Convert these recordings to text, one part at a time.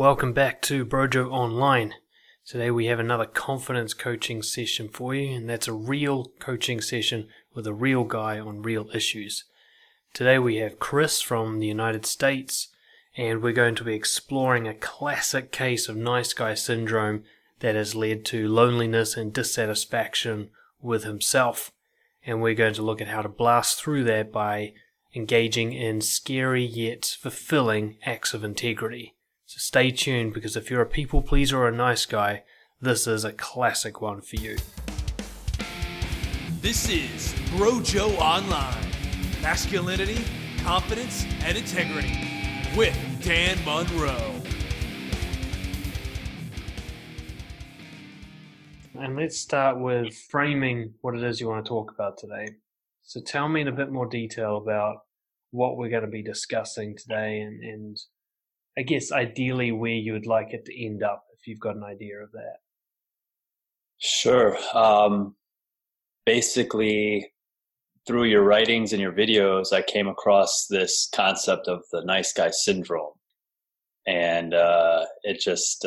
Welcome back to Brojo Online. Today we have another confidence coaching session for you, and that's a real coaching session with a real guy on real issues. Today we have Chris from the United States, and we're going to be exploring a classic case of nice guy syndrome that has led to loneliness and dissatisfaction with himself. And we're going to look at how to blast through that by engaging in scary yet fulfilling acts of integrity. So stay tuned, because if you're a people pleaser or a nice guy, this is a classic one for you. This is Brojo Online. Masculinity, confidence, and integrity with Dan Munro. And let's start with framing what it is you want to talk about today. So tell me in a bit more detail about what we're going to be discussing today and I guess ideally where you would like it to end up, if you've got an idea of that. Sure. Basically, through your writings and your videos, I came across this concept of the nice guy syndrome. And it just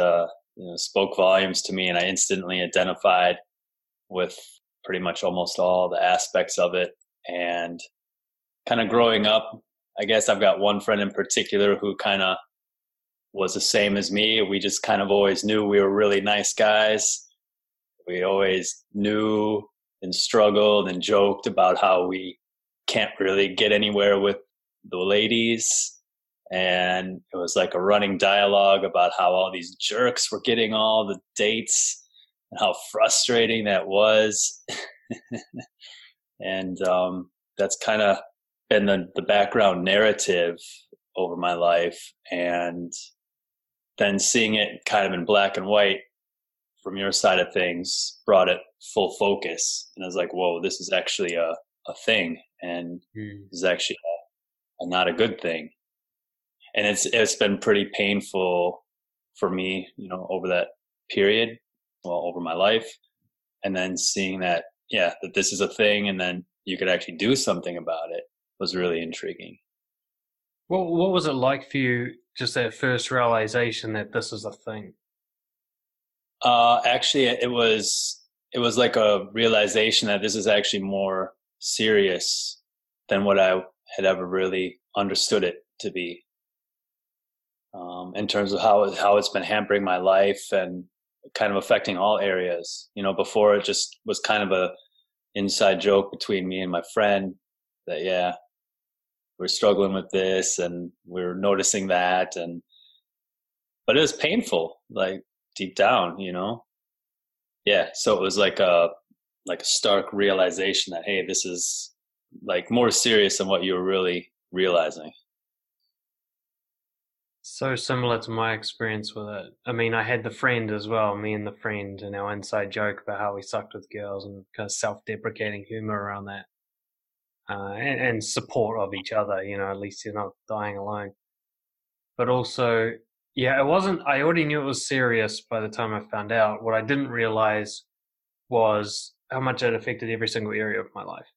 spoke volumes to me, and I instantly identified with pretty much almost all the aspects of it. And kind of growing up, I guess I've got one friend in particular who kind of was the same as me. We just kind of always knew we were really nice guys. We always knew and struggled and joked about how we can't really get anywhere with the ladies. And it was like a running dialogue about how all these jerks were getting all the dates and how frustrating that was. And that's kind of been the background narrative over my life. And then seeing it kind of in black and white from your side of things brought it full focus. And I was like, whoa, this is actually a thing, and this is actually not a good thing. And it's been pretty painful for me, over that period, over my life. And then seeing that, that this is a thing and then you could actually do something about it was really intriguing. Well, what was it like for you, just that first realization that this is a thing? Actually, it was like a realization that this is actually more serious than what I had ever really understood it to be. In terms of how it's been hampering my life and kind of affecting all areas. Before it just was kind of a inside joke between me and my friend that, we're struggling with this and we're noticing that. But it was painful, like deep down, So it was like a stark realization that, hey, this is like more serious than what you were really realizing. So similar to my experience with it. I mean, I had the friend as well, me and the friend, and our inside joke about how we sucked with girls and kind of self-deprecating humor around that. And support of each other, at least you're not dying alone. But also, it wasn't, I already knew it was serious by the time I found out. What I didn't realize was how much it affected every single area of my life.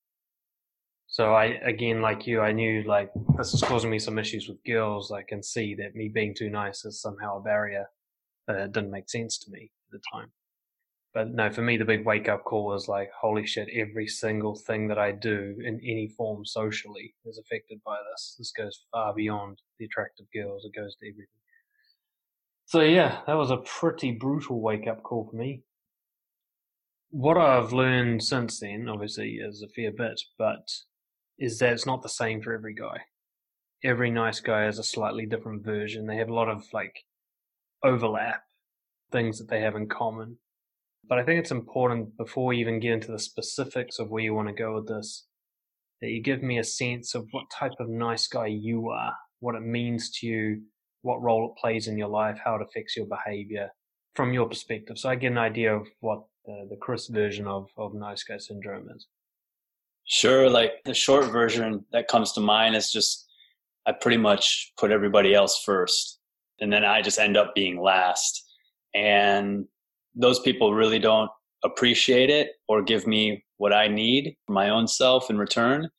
So I knew like this is causing me some issues with girls. I can see that me being too nice is somehow a barrier. It didn't make sense to me at the time. But no, for me, the big wake-up call was like, holy shit, every single thing that I do in any form socially is affected by this. This goes far beyond the attractive girls. It goes to everything. So that was a pretty brutal wake-up call for me. What I've learned since then, obviously, is a fair bit, but is that it's not the same for every guy. Every nice guy has a slightly different version. They have a lot of overlap, things that they have in common. But I think it's important, before you even get into the specifics of where you want to go with this, that you give me a sense of what type of nice guy you are, what it means to you, what role it plays in your life, how it affects your behavior from your perspective. So I get an idea of what the Chris version of nice guy syndrome is. Sure. Like the short version that comes to mind is just, I pretty much put everybody else first, and then I just end up being last. And those people really don't appreciate it or give me what I need for my own self in return.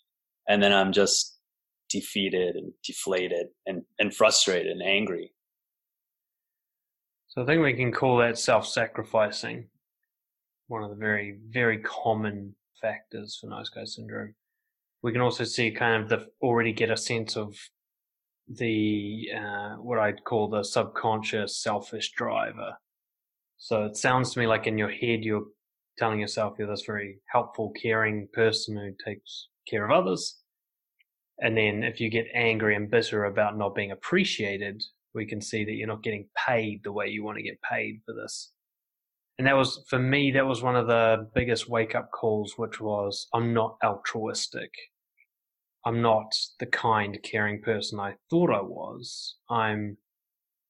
And then I'm just defeated and deflated and frustrated and angry. So I think we can call that self-sacrificing, one of the very, very common factors for nice guy syndrome. We can also see kind of already get a sense of the what I'd call the subconscious selfish driver. So it sounds to me like in your head you're telling yourself you're this very helpful, caring person who takes care of others. And then if you get angry and bitter about not being appreciated, we can see that you're not getting paid the way you want to get paid for this. And that was, for me, that was one of the biggest wake-up calls, which was I'm not altruistic. I'm not the kind, caring person I thought I was. I'm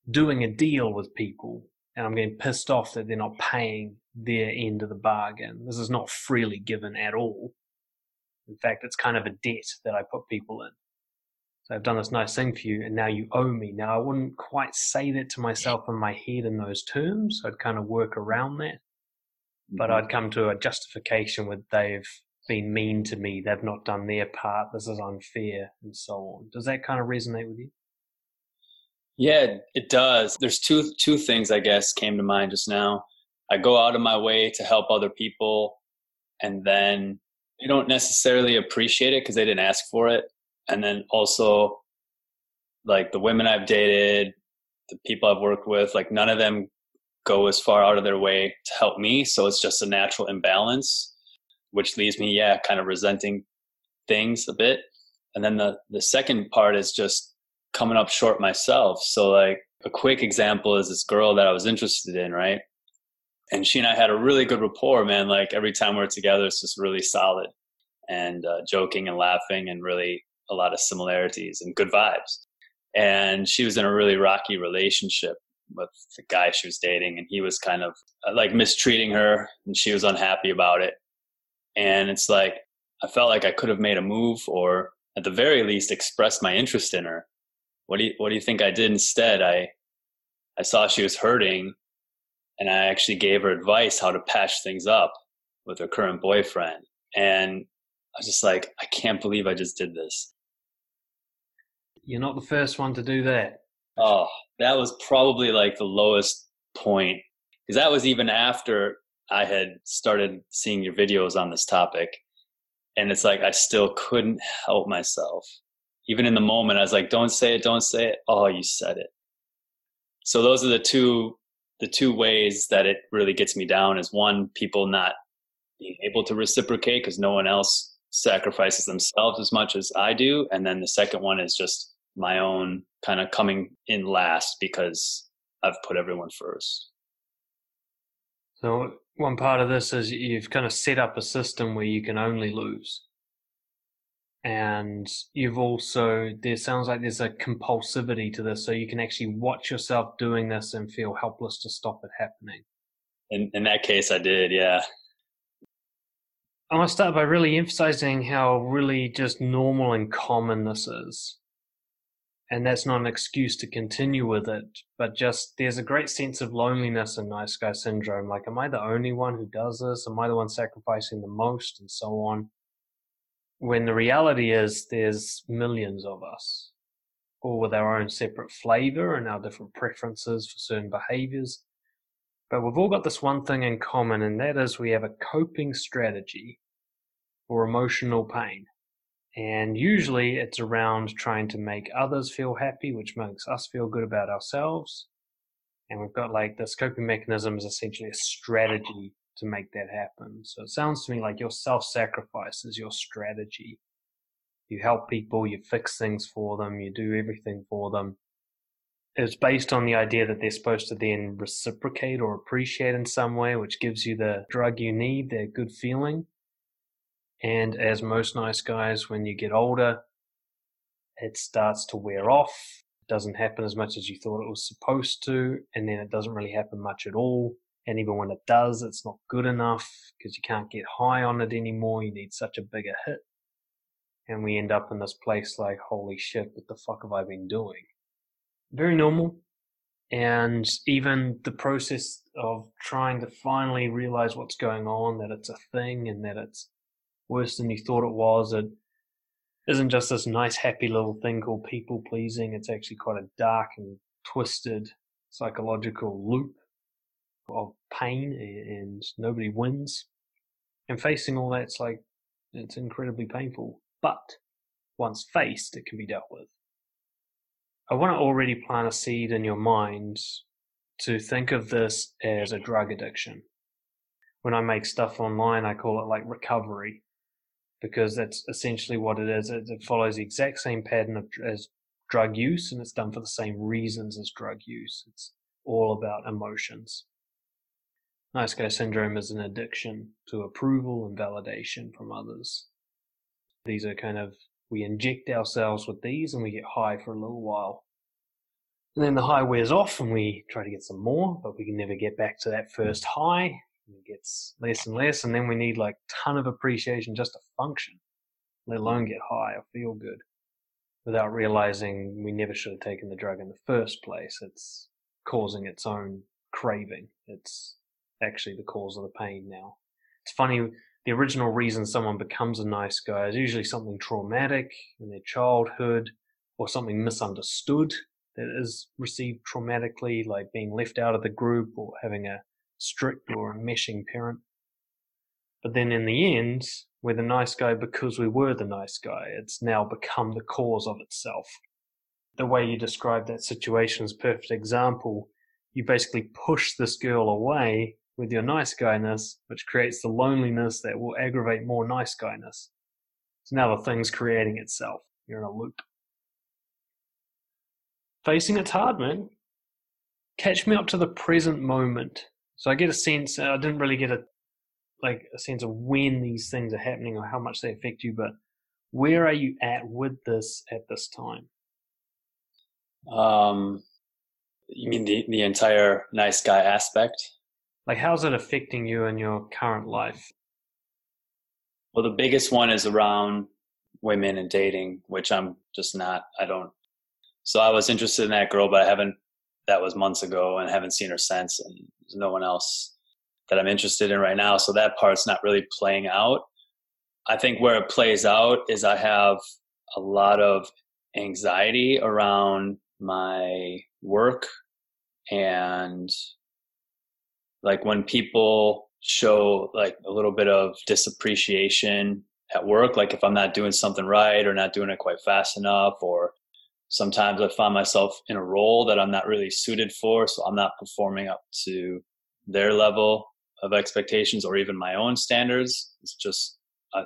doing a deal with people, and I'm getting pissed off that they're not paying their end of the bargain. This is not freely given at all. In fact, it's kind of a debt that I put people in. So I've done this nice thing for you, and now you owe me. Now, I wouldn't quite say that to myself in my head in those terms. I'd kind of work around that. But I'd come to a justification where they've been mean to me. They've not done their part. This is unfair, and so on. Does that kind of resonate with you? Yeah, it does. There's two things, I guess, came to mind just now. I go out of my way to help other people, and then they don't necessarily appreciate it because they didn't ask for it. And then also, like, the women I've dated, the people I've worked with, like, none of them go as far out of their way to help me. So it's just a natural imbalance, which leaves me, kind of resenting things a bit. And then the second part is just coming up short myself. So, like, a quick example is this girl that I was interested in, right? And she and I had a really good rapport, man. Like, every time we're together, it's just really solid and joking and laughing and really a lot of similarities and good vibes. And she was in a really rocky relationship with the guy she was dating, and he was kind of like mistreating her, and she was unhappy about it. And it's like, I felt like I could have made a move, or at the very least expressed my interest in her. What do you think I did instead? I saw she was hurting, and I actually gave her advice how to patch things up with her current boyfriend. And I was just like, I can't believe I just did this. You're not the first one to do that. Oh, that was probably like the lowest point, because that was even after I had started seeing your videos on this topic. And it's like, I still couldn't help myself. Even in the moment, I was like, don't say it, don't say it. Oh, you said it. So those are the two ways that it really gets me down is, one, people not being able to reciprocate because no one else sacrifices themselves as much as I do. And then the second one is just my own kind of coming in last because I've put everyone first. So one part of this is you've kind of set up a system where you can only lose. And you've also, there sounds like there's a compulsivity to this. So you can actually watch yourself doing this and feel helpless to stop it happening. In that case, I did. Yeah. I want to start by really emphasizing how really just normal and common this is. And that's not an excuse to continue with it, but just there's a great sense of loneliness in nice guy syndrome. Like, am I the only one who does this? Am I the one sacrificing the most? And so on. When the reality is there's millions of us, all with our own separate flavor and our different preferences for certain behaviors. But we've all got this one thing in common, and that is we have a coping strategy for emotional pain. And usually it's around trying to make others feel happy, which makes us feel good about ourselves. And we've got, like, this coping mechanism is essentially a strategy to make that happen. So it sounds to me like your self-sacrifice is your strategy. You help people, you fix things for them, you do everything for them. It's based on the idea that they're supposed to then reciprocate or appreciate in some way, which gives you the drug you need, that good feeling. And as most nice guys, when you get older, it starts to wear off. It doesn't happen as much as you thought it was supposed to. And then it doesn't really happen much at all. And even when it does, it's not good enough because you can't get high on it anymore. You need such a bigger hit. And we end up in this place like, holy shit, what the fuck have I been doing? Very normal. And even the process of trying to finally realize what's going on, that it's a thing and that it's worse than you thought it was. It isn't just this nice, happy little thing called people pleasing. It's actually quite a dark and twisted psychological loop of pain, and nobody wins. And facing all that's like, it's incredibly painful. But once faced, it can be dealt with. I want to already plant a seed in your mind to think of this as a drug addiction. When I make stuff online, I call it like recovery, because that's essentially what it is. It follows the exact same pattern as drug use, and it's done for the same reasons as drug use. It's all about emotions. Nice Guy Syndrome is an addiction to approval and validation from others. These are kind of, we inject ourselves with these and we get high for a little while. And then the high wears off and we try to get some more, but we can never get back to that first high. It gets less and less, and then we need like a ton of appreciation just to function, let alone get high or feel good, without realizing we never should have taken the drug in the first place. It's causing its own craving. It's actually the cause of the pain now. It's funny, the original reason someone becomes a nice guy is usually something traumatic in their childhood or something misunderstood that is received traumatically, like being left out of the group or having a strict or enmeshing parent. But then in the end, we're the nice guy because we were the nice guy. It's now become the cause of itself. The way you describe that situation is a perfect example. You basically push this girl away with your nice guyness, which creates the loneliness that will aggravate more nice guyness. So now the thing's creating itself. You're in a loop. Facing it's hard, man. Catch me up to the present moment. So I get a sense, I didn't really get a sense of when these things are happening or how much they affect you, but where are you at with this at this time? You mean the entire nice guy aspect? Like, how's it affecting you in your current life? Well, the biggest one is around women and dating, which so I was interested in that girl, but that was months ago, and I haven't seen her since, and there's no one else that I'm interested in right now. So that part's not really playing out. I think where it plays out is I have a lot of anxiety around my work, and like when people show like a little bit of disappreciation at work, like if I'm not doing something right or not doing it quite fast enough, or sometimes I find myself in a role that I'm not really suited for, so I'm not performing up to their level of expectations or even my own standards. It's just,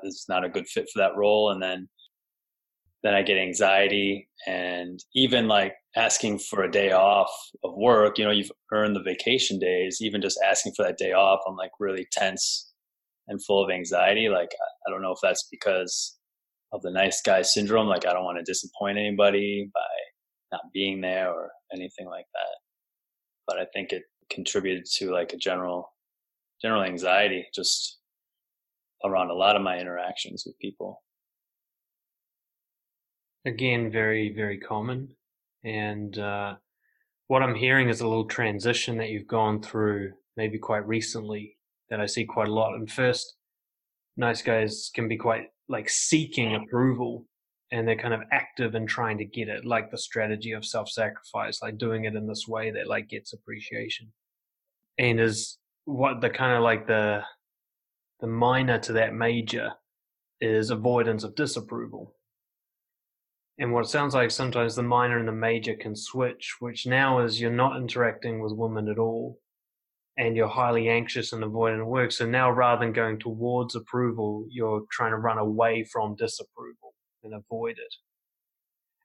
it's not a good fit for that role. And then I get anxiety, and even like asking for a day off of work, you know, you've earned the vacation days, even just asking for that day off, I'm like really tense and full of anxiety. Like, I don't know if that's because of the nice guy syndrome, like I don't want to disappoint anybody by not being there or anything like that. But I think it contributed to like a general anxiety just around a lot of my interactions with people. Again, very, very common. And what I'm hearing is a little transition that you've gone through maybe quite recently that I see quite a lot. And first, nice guys can be quite like seeking approval, and they're kind of active in trying to get it, like the strategy of self-sacrifice, like doing it in this way that like gets appreciation, and is what the kind of like the minor to that major is avoidance of disapproval. And what it sounds like sometimes the minor and the major can switch, which now is you're not interacting with women at all, and you're highly anxious and avoidant at work. So now rather than going towards approval, you're trying to run away from disapproval and avoid it.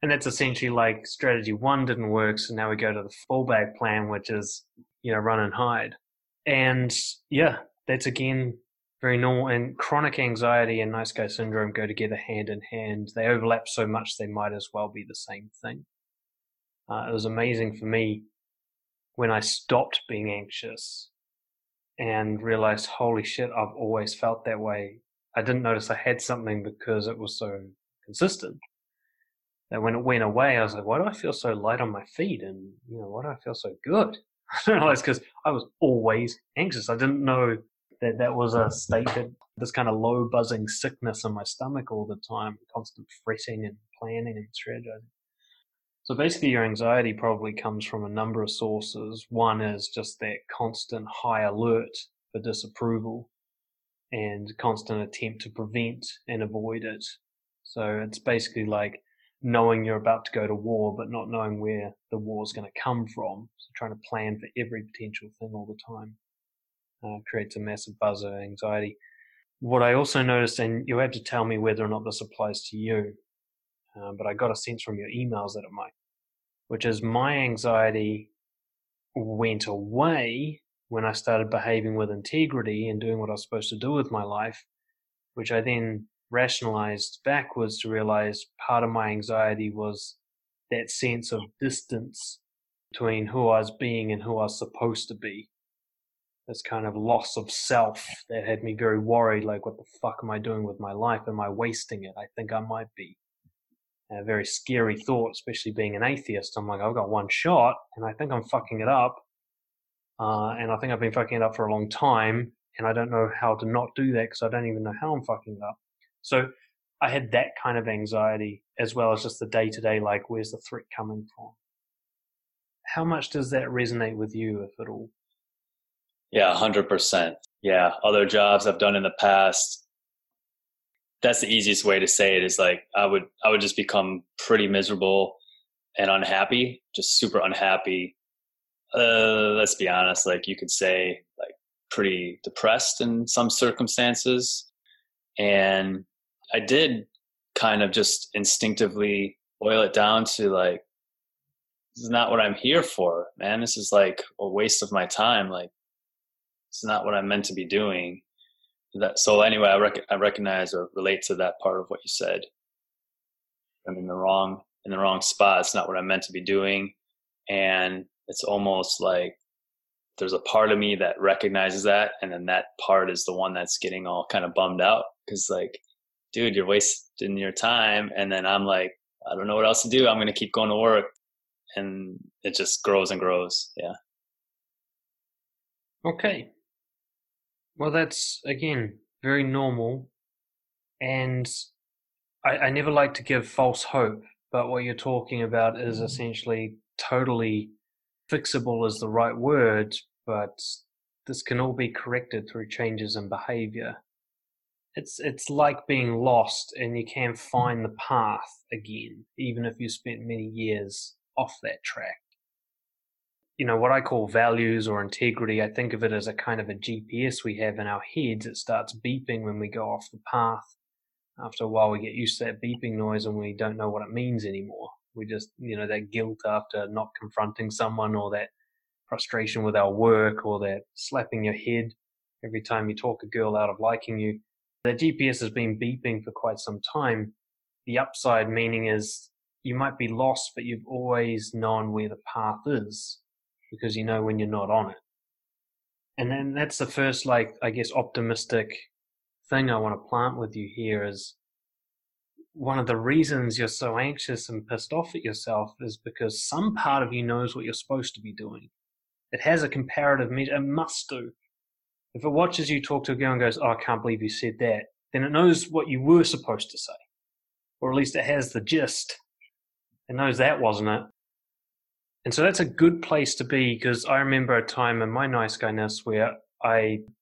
And that's essentially like strategy one didn't work, so now we go to the fallback plan, which is, you know, run and hide. And yeah, that's again very normal. And chronic anxiety and nice guy syndrome go together hand in hand. They overlap so much they might as well be the same thing. It was amazing for me when I stopped being anxious and realized, holy shit, I've always felt that way. I didn't notice I had something because it was so consistent. That when it went away, I was like, why do I feel so light on my feet? And, you know, why do I feel so good? I didn't realize because I was always anxious. I didn't know that that was a state, that this kind of low buzzing sickness in my stomach all the time, constant fretting and planning and strategizing. So basically your anxiety probably comes from a number of sources. One is just that constant high alert for disapproval and constant attempt to prevent and avoid it. So it's basically like knowing you're about to go to war, but not knowing where the war is going to come from. So trying to plan for every potential thing all the time creates a massive buzz of anxiety. What I also noticed, and you'll have to tell me whether or not this applies to you, but I got a sense from your emails that it might, which is my anxiety went away when I started behaving with integrity and doing what I was supposed to do with my life, which I then rationalized backwards to realize part of my anxiety was that sense of distance between who I was being and who I was supposed to be. This kind of loss of self that had me very worried, like, what the fuck am I doing with my life? Am I wasting it? I think I might be. A very scary thought, especially being an atheist. I'm like, I've got one shot and I think I'm fucking it up. And I think I've been fucking it up for a long time, and I don't know how to not do that because I don't even know how I'm fucking it up. So I had that kind of anxiety as well as just the day-to-day, like, where's the threat coming from? How much does that resonate with you, if at all? Yeah, 100%. Yeah, other jobs I've done in the past, that's the easiest way to say it, is like I would just become pretty miserable and unhappy, just super unhappy. Let's be honest, like you could say like pretty depressed in some circumstances. And I did kind of just instinctively boil it down to like, this is not what I'm here for, man. This is like a waste of my time. Like, it's not what I'm meant to be doing. That, so anyway, I recognize or relate to that part of what you said. I'm in the wrong spot. It's not what I'm meant to be doing. And it's almost like there's a part of me that recognizes that, and then that part is the one that's getting all kind of bummed out because, like, dude, you're wasting your time. And then I'm like, I don't know what else to do. I'm going to keep going to work. And it just grows and grows. Yeah. Okay. Well, that's, again, very normal. And I never like to give false hope, but what you're talking about is essentially totally fixable is the right word, but this can all be corrected through changes in behavior. It's like being lost, and you can find the path again, even if you spent many years off that track. You know, what I call values or integrity, I think of it as a kind of a GPS we have in our heads. It starts beeping when we go off the path. After a while, we get used to that beeping noise and we don't know what it means anymore. We just, you know, that guilt after not confronting someone, or that frustration with our work, or that slapping your head every time you talk a girl out of liking you. The GPS has been beeping for quite some time. The upside meaning is you might be lost, but you've always known where the path is because you know when you're not on it. And then that's the first, like, I guess, optimistic thing I want to plant with you here is, one of the reasons you're so anxious and pissed off at yourself is because some part of you knows what you're supposed to be doing. It has a comparative measure. It must do. If it watches you talk to a girl and goes, oh, I can't believe you said that, then it knows what you were supposed to say. Or at least it has the gist. It knows that wasn't it. And so that's a good place to be, because I remember a time in my nice guyness where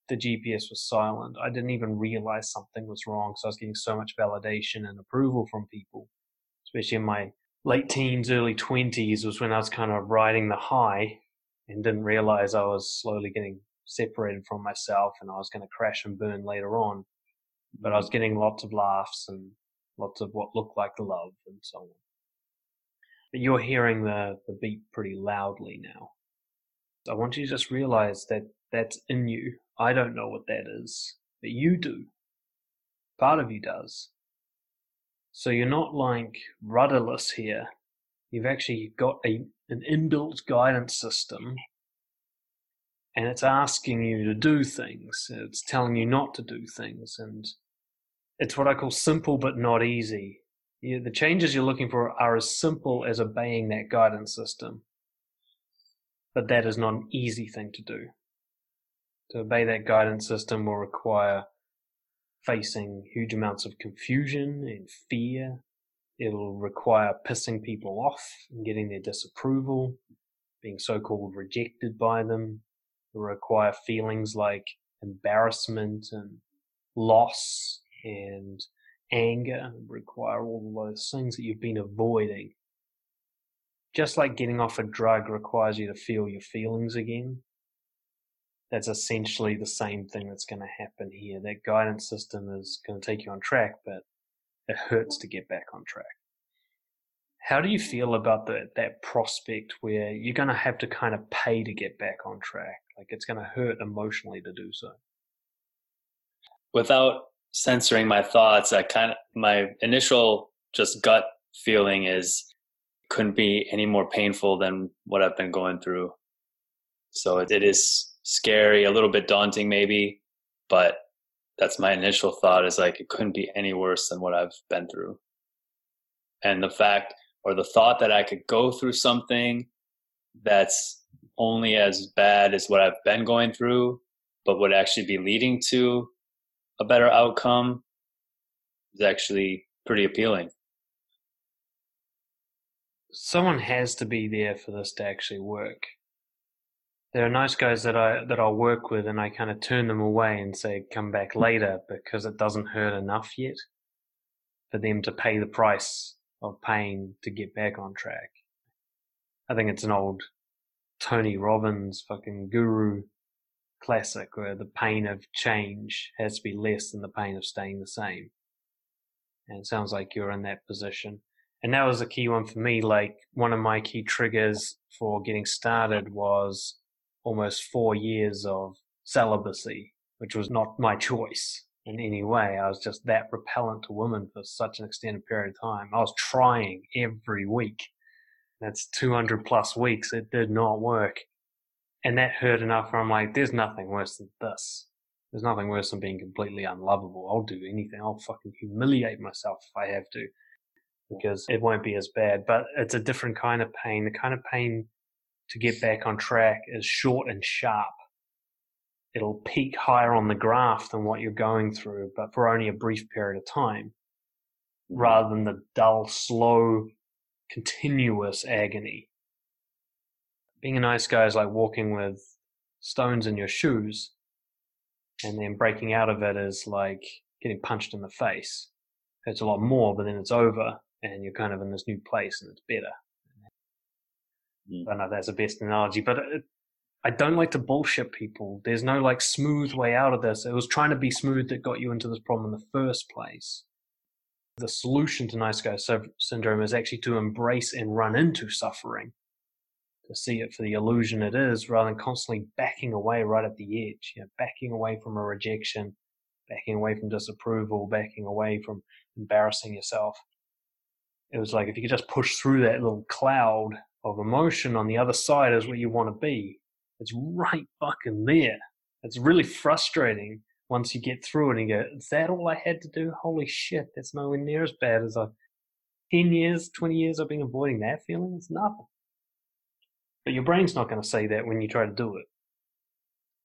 the GPS was silent. I didn't even realize something was wrong. So I was getting so much validation and approval from people, especially in my late teens, early 20s was when I was kind of riding the high and didn't realize I was slowly getting separated from myself and I was going to crash and burn later on. But I was getting lots of laughs and lots of what looked like love and so on. But you're hearing the beep pretty loudly now. I want you to just realize that that's in you. I don't know what that is, but you do. Part of you does. So you're not like rudderless here. You've actually got an inbuilt guidance system, and it's asking you to do things. It's telling you not to do things, and it's what I call simple but not easy. The changes you're looking for are as simple as obeying that guidance system, but that is not an easy thing to do. To obey that guidance system will require facing huge amounts of confusion and fear It'll require pissing people off and getting their disapproval, being so-called rejected by them. It'll require feelings like embarrassment and loss and anger. It'll require all of those things that you've been avoiding. Just like getting off a drug requires you to feel your feelings again, that's essentially the same thing that's going to happen here. That guidance system is going to take you on track, but it hurts to get back on track. How do you feel about that prospect where you're going to have to kind of pay to get back on track? Like, it's going to hurt emotionally to do so. Without censoring my thoughts, my initial just gut feeling is, couldn't be any more painful than what I've been going through. So it is scary, a little bit daunting maybe, but that's my initial thought, is like, it couldn't be any worse than what I've been through. And the fact, or the thought, that I could go through something that's only as bad as what I've been going through, but would actually be leading to a better outcome, is actually pretty appealing. Someone has to be there for this to actually work. There are nice guys that I'll work with, and I kind of turn them away and say, come back later, because it doesn't hurt enough yet for them to pay the price of pain to get back on track. I think it's an old Tony Robbins fucking guru classic where the pain of change has to be less than the pain of staying the same. And it sounds like you're in that position. And that was a key one for me. Like, one of my key triggers for getting started was almost 4 years of celibacy, which was not my choice in any way. I was just that repellent to women for such an extended period of time. I was trying every week. That's 200 plus weeks. It did not work. And that hurt enough where I'm like, there's nothing worse than this. There's nothing worse than being completely unlovable. I'll do anything. I'll fucking humiliate myself if I have to, because it won't be as bad. But it's a different kind of pain. The kind of pain to get back on track is short and sharp. It'll peak higher on the graph than what you're going through, but for only a brief period of time, rather than the dull, slow, continuous agony. Being a nice guy is like walking with stones in your shoes, and then breaking out of it is like getting punched in the face. It's a lot more, but then it's over, and you're kind of in this new place, and it's better. I don't know if that's the best analogy, but I don't like to bullshit people. There's no like smooth way out of this. It was trying to be smooth that got you into this problem in the first place. The solution to nice guy syndrome is actually to embrace and run into suffering, to see it for the illusion it is, rather than constantly backing away right at the edge, backing away from a rejection, backing away from disapproval, backing away from embarrassing yourself. It was like, if you could just push through that little cloud of emotion, on the other side is where you want to be. It's right fucking there. It's really frustrating once you get through it and you go, is that all I had to do? Holy shit, that's nowhere near as bad as 10 years, 20 years I've been avoiding that feeling. It's nothing. But your brain's not going to say that when you try to do it.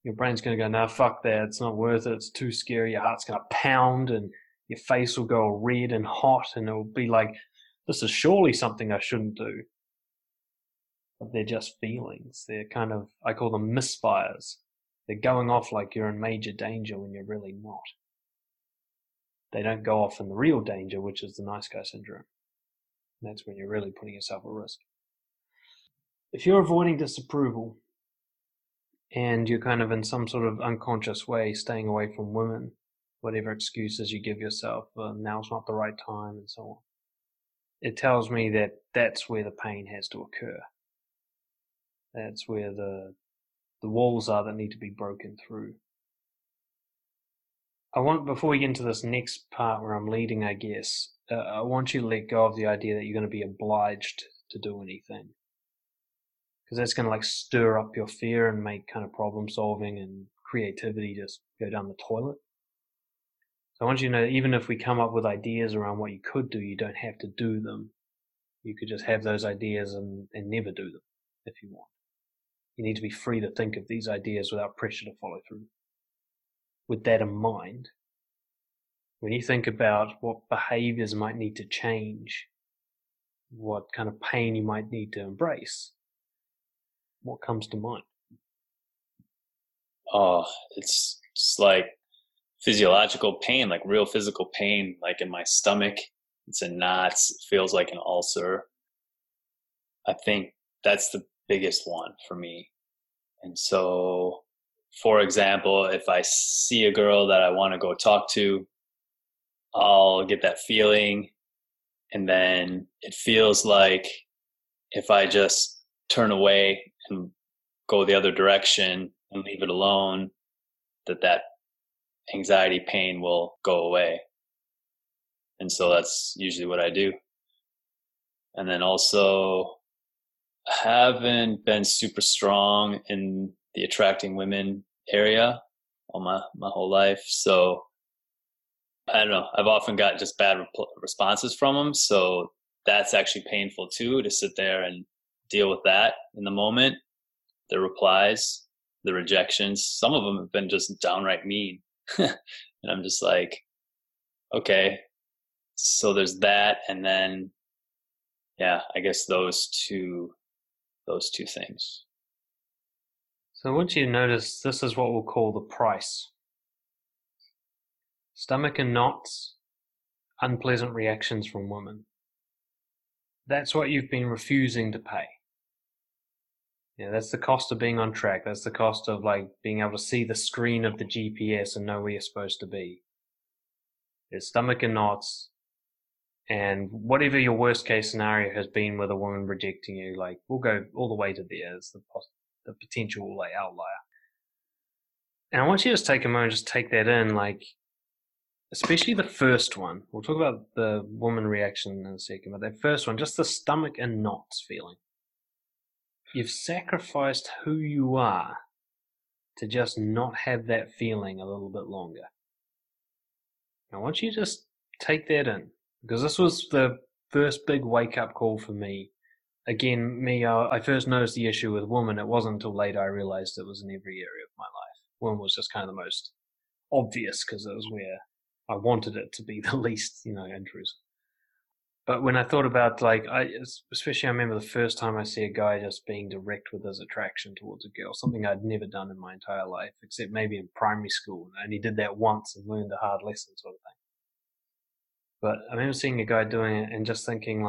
Your brain's going to go, no, fuck that. It's not worth it. It's too scary. Your heart's going to pound and your face will go red and hot, and it'll be like, this is surely something I shouldn't do. But they're just feelings. They're kind of, I call them misfires. They're going off like you're in major danger when you're really not. They don't go off in the real danger, which is the nice guy syndrome. And that's when you're really putting yourself at risk. If you're avoiding disapproval and you're kind of in some sort of unconscious way staying away from women, whatever excuses you give yourself, now's not the right time and so on, it tells me that that's where the pain has to occur. That's where the walls are that need to be broken through. I want, before we get into this next part where I'm leading, I guess, I want you to let go of the idea that you're going to be obliged to do anything. Because that's going to like stir up your fear and make kind of problem solving and creativity just go down the toilet. So I want you to know that even if we come up with ideas around what you could do, you don't have to do them. You could just have those ideas and never do them if you want. You need to be free to think of these ideas without pressure to follow through. With that in mind, when you think about what behaviors might need to change what kind of pain you might need to embrace, what comes to mind? Oh, it's like physiological pain, like real physical pain, like in my stomach. It's in knots. It feels like an ulcer. I think that's the biggest one for me. And so, for example, if I see a girl that I want to go talk to, I'll get that feeling. And then it feels like if I just turn away and go the other direction and leave it alone, that anxiety pain will go away. And so that's usually what I do. And then also, I haven't been super strong in the attracting women area all my whole life. So I don't know. I've often got just bad responses from them. So that's actually painful too, to sit there and deal with that in the moment. The replies, the rejections, some of them have been just downright mean. And I'm just like, okay, so there's that. And then, yeah, I guess those two things. So once you notice, this is what we'll call the price. Stomach and knots, unpleasant reactions from women. That's what you've been refusing to pay. Yeah, that's the cost of being on track. That's the cost of being able to see the screen of the GPS and know where you're supposed to be. It's stomach and knots, and whatever your worst case scenario has been with a woman rejecting you, we'll go all the way to there. It's the potential outlier. And I want you to just take a moment, just take that in, especially the first one. We'll talk about the woman reaction in a second, but that first one, just the stomach and knots feeling. You've sacrificed who you are to just not have that feeling a little bit longer. I want you to just take that in, because this was the first big wake-up call for me. Again, I first noticed the issue with women. It wasn't until later I realized it was in every area of my life. Women was just kind of the most obvious because it was where I wanted it to be the least, intrusive. But when I thought about, especially I remember the first time I see a guy just being direct with his attraction towards a girl, something I'd never done in my entire life, except maybe in primary school. I only did that once and learned a hard lesson sort of thing. But I remember seeing a guy doing it and just thinking,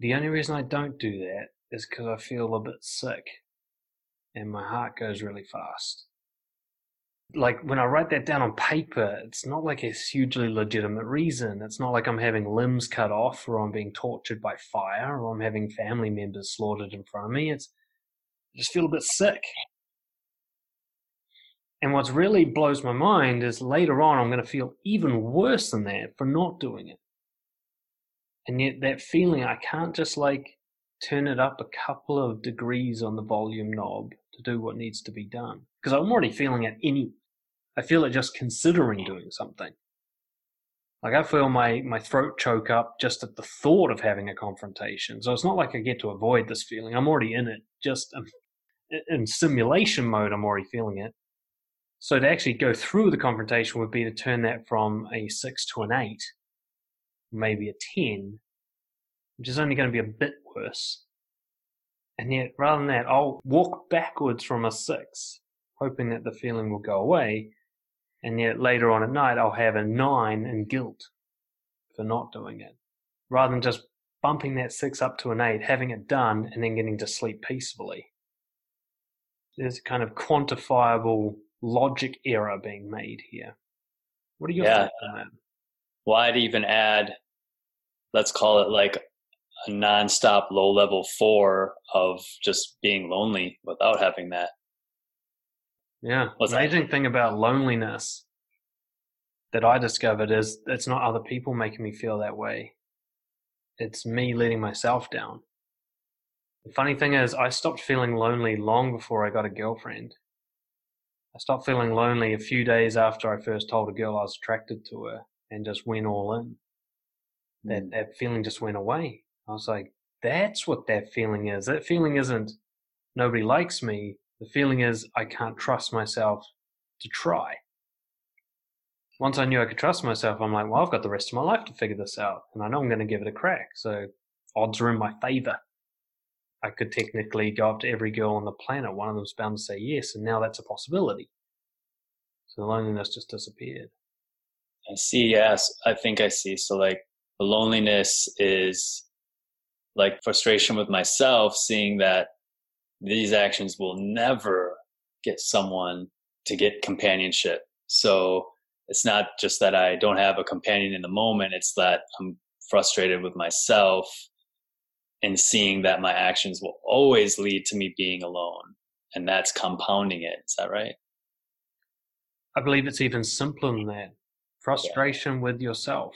the only reason I don't do that is because I feel a bit sick and my heart goes really fast. When I write that down on paper, it's not a hugely legitimate reason. It's not I'm having limbs cut off, or I'm being tortured by fire, or I'm having family members slaughtered in front of me. I just feel a bit sick. And what really blows my mind is later on I'm going to feel even worse than that for not doing it. And yet that feeling, I can't just turn it up a couple of degrees on the volume knob to do what needs to be done, because I'm already feeling it anyway. I feel it just considering doing something. I feel my throat choke up just at the thought of having a confrontation. So it's not I get to avoid this feeling. I'm already in it. Just in simulation mode, I'm already feeling it. So to actually go through the confrontation would be to turn that from a 6 to an 8, maybe a 10, which is only going to be a bit worse. And yet, rather than that, I'll walk backwards from a 6, hoping that the feeling will go away. And yet, later on at night, I'll have a 9 in guilt for not doing it. Rather than just bumping that 6 up to an 8, having it done, and then getting to sleep peacefully. There's a kind of quantifiable logic error being made here. What are your thoughts on that? Well, I'd even add, let's call it a nonstop low-level 4 of just being lonely without having that. Yeah, amazing thing about loneliness that I discovered is it's not other people making me feel that way. It's me letting myself down. The funny thing is I stopped feeling lonely long before I got a girlfriend. I stopped feeling lonely a few days after I first told a girl I was attracted to her and just went all in. That feeling just went away. I was like, that's what that feeling is. That feeling isn't nobody likes me. The feeling is I can't trust myself to try. Once I knew I could trust myself, I'm like, well, I've got the rest of my life to figure this out. And I know I'm going to give it a crack. So odds are in my favor. I could technically go up to every girl on the planet. One of them's bound to say yes, and now that's a possibility. So the loneliness just disappeared. I see. Yes, I think I see. So like the loneliness is like frustration with myself, seeing that these actions will never get someone to get companionship. So it's not just that I don't have a companion in the moment. It's that I'm frustrated with myself and seeing that my actions will always lead to me being alone. And that's compounding it. Is that right? I believe it's even simpler than that. Frustration with yourself.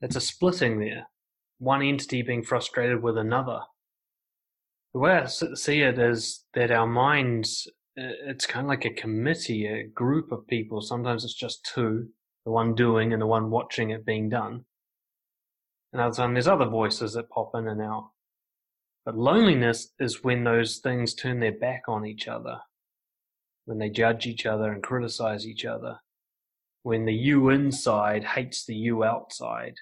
It's a splitting there. One entity being frustrated with another. The way I see it is that our minds, it's kind of like a committee, a group of people. Sometimes it's just two, the one doing and the one watching it being done. And other time there's other voices that pop in and out. But loneliness is when those things turn their back on each other, when they judge each other and criticize each other, when the you inside hates the you outside.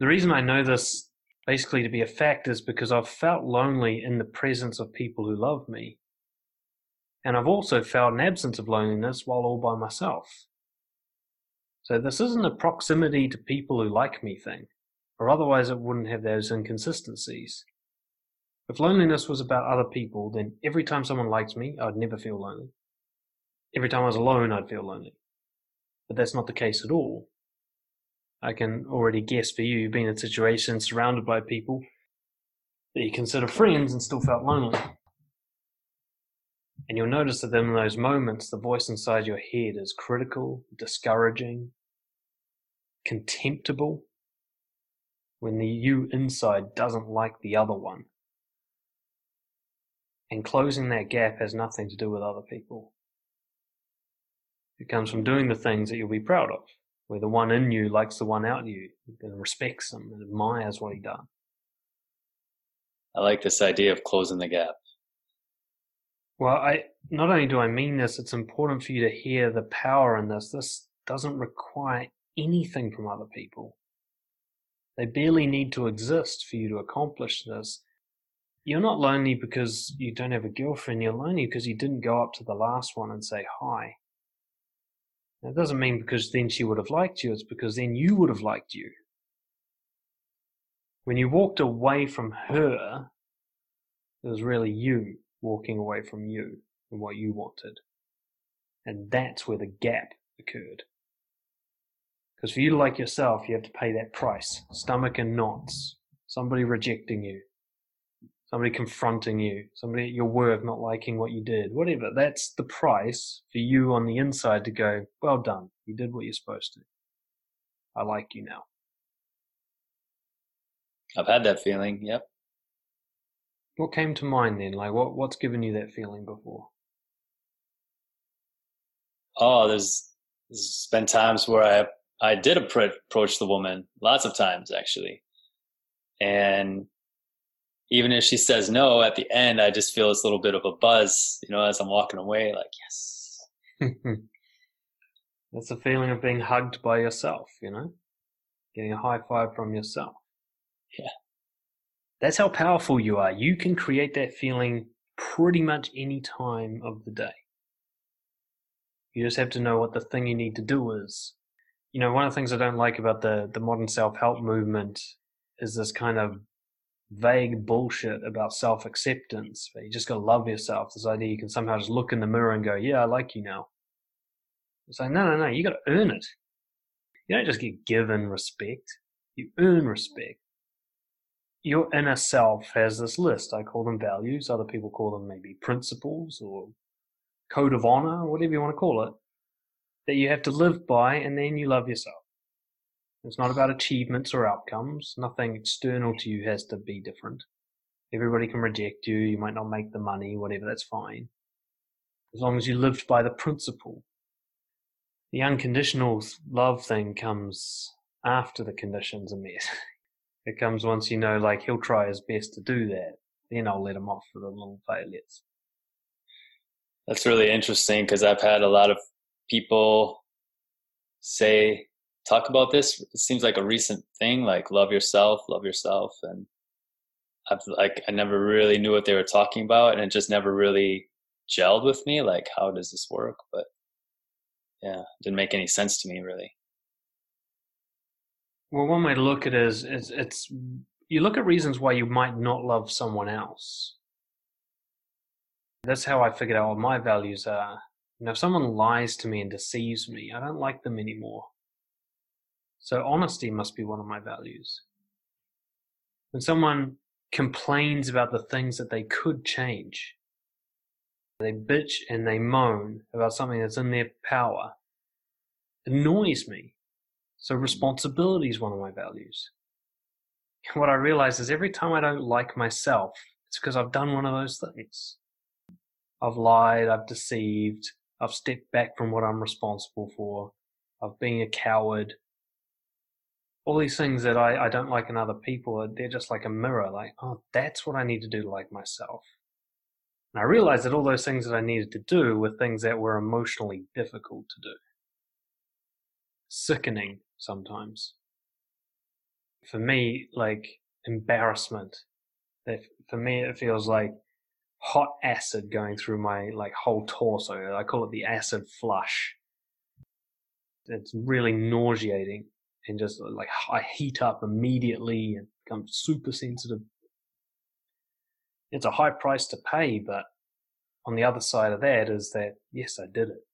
The reason I know this basically to be a fact is because I've felt lonely in the presence of people who love me. And I've also felt an absence of loneliness while all by myself. So this isn't a proximity to people who like me thing, or otherwise it wouldn't have those inconsistencies. If loneliness was about other people, then every time someone liked me, I'd never feel lonely. Every time I was alone, I'd feel lonely. But that's not the case at all. I can already guess for you, you've been in situations surrounded by people that you consider friends and still felt lonely. And you'll notice that in those moments, the voice inside your head is critical, discouraging, contemptible, when the you inside doesn't like the other one. And closing that gap has nothing to do with other people. It comes from doing the things that you'll be proud of, where the one in you likes the one out you and respects him and admires what he does. I like this idea of closing the gap. Well, not only do I mean this, it's important for you to hear the power in this. This doesn't require anything from other people. They barely need to exist for you to accomplish this. You're not lonely because you don't have a girlfriend. You're lonely because you didn't go up to the last one and say hi. That doesn't mean because then she would have liked you. It's because then you would have liked you. When you walked away from her, it was really you walking away from you and what you wanted. And that's where the gap occurred. Because for you to like yourself, you have to pay that price. Stomach in knots. Somebody rejecting you. Somebody confronting you. Somebody at your work not liking what you did. Whatever. That's the price for you on the inside to go, well done. You did what you're supposed to. I like you now. I've had that feeling. Yep. What came to mind then? Like what's given you that feeling before? Oh, there's been times where I did approach the woman, lots of times actually. And even if she says no, at the end, I just feel this little bit of a buzz, as I'm walking away, like, yes. That's the feeling of being hugged by yourself, getting a high five from yourself. Yeah. That's how powerful you are. You can create that feeling pretty much any time of the day. You just have to know what the thing you need to do is. One of the things I don't like about the modern self-help movement is this kind of vague bullshit about self-acceptance. You just got to love yourself. This idea you can somehow just look in the mirror and go, yeah, I like you now. It's like, no, you got to earn it. You don't just get given respect. You earn respect. Your inner self has this list. I call them values. Other people call them maybe principles or code of honor, whatever you want to call it, that you have to live by, and then you love yourself. It's not about achievements or outcomes. Nothing external to you has to be different. Everybody can reject you. You might not make the money, whatever, that's fine. As long as you lived by the principle. The unconditional love thing comes after the conditions are met. It comes once he'll try his best to do that. Then I'll let him off for the little failures. That's really interesting because I've had a lot of people talk about this. It seems like a recent thing, like love yourself, and I never really knew what they were talking about, and it just never really gelled with me. Like, how does this work? But yeah, it didn't make any sense to me really. Well, one way to look at it is it's you look at reasons why you might not love someone else. That's how I figured out what my values are. You know, if someone lies to me and deceives me, I don't like them anymore. So honesty must be one of my values. When someone complains about the things that they could change, they bitch and they moan about something that's in their power, it annoys me. So responsibility is one of my values. And what I realize is every time I don't like myself, it's because I've done one of those things. I've lied, I've deceived, I've stepped back from what I'm responsible for, I've been a coward. All these things that I don't like in other people, they're just like a mirror, like, oh, that's what I need to do to like myself. And I realized that all those things that I needed to do were things that were emotionally difficult to do. Sickening sometimes. For me, like embarrassment. For me, it feels like hot acid going through my like whole torso. I call it the acid flush. It's really nauseating, and just like I heat up immediately and become super sensitive. It's a high price to pay, but on the other side of that is that, yes, I did it.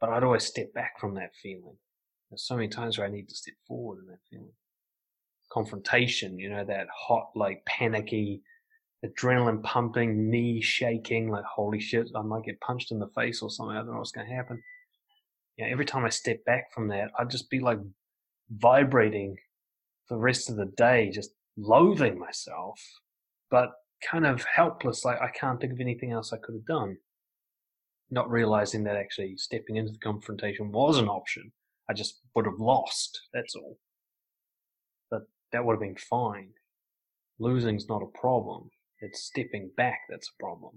But I'd always step back from that feeling. There's so many times where I need to step forward in that feeling. Confrontation, you know, that hot, like panicky, adrenaline pumping, knee shaking, like, holy shit, I might get punched in the face or something. I don't know what's going to happen. You know, every time I step back from that, I'd just be like vibrating for the rest of the day, just loathing myself, but kind of helpless. Like, I can't think of anything else I could have done. Not realizing that actually stepping into the confrontation was an option. I just would have lost, that's all. But that would have been fine. Losing's not a problem. It's stepping back that's a problem.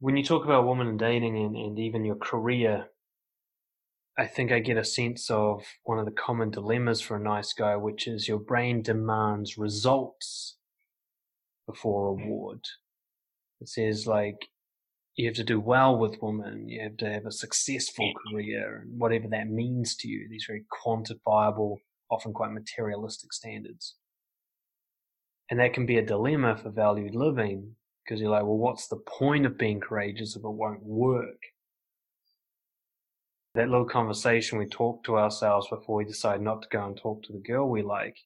When you talk about women and dating and even your career, I think I get a sense of one of the common dilemmas for a nice guy, which is your brain demands results before reward. It says, like, you have to do well with women. You have to have a successful career, and whatever that means to you, these very quantifiable, often quite materialistic standards. And that can be a dilemma for valued living, because you're like, well, what's the point of being courageous if it won't work? That little conversation we talk to ourselves before we decide not to go and talk to the girl we like.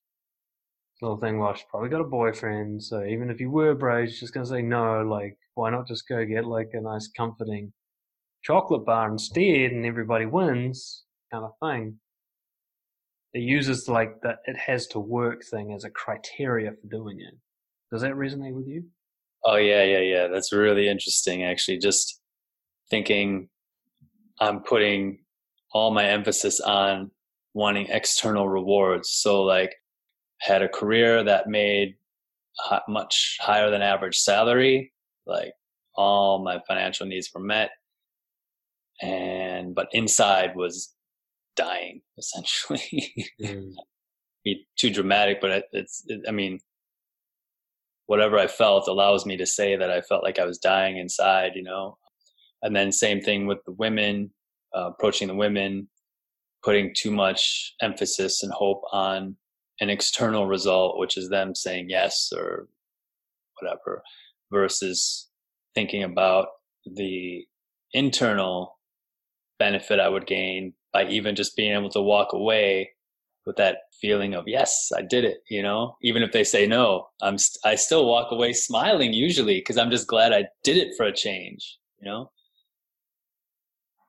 Little thing, well, she's probably got a boyfriend, so even if you were brave, she's just going to say no, like, why not just go get, like, a nice comforting chocolate bar instead and everybody wins kind of thing. It uses, like, the it has to work thing as a criteria for doing it. Does that resonate with you? Oh, yeah. That's really interesting, actually. Just thinking I'm putting all my emphasis on wanting external rewards. So, like, had a career that made much higher than average salary, like all my financial needs were met, but inside was dying, essentially. Be too dramatic, but whatever I felt allows me to say that I felt like I was dying inside, you know. And then same thing with the women, approaching the women, putting too much emphasis and hope on an external result, which is them saying yes or whatever, versus thinking about the internal benefit I would gain by even just being able to walk away with that feeling of, yes, I did it, you know, even if they say no, I still walk away smiling usually because I'm just glad I did it for a change, you know?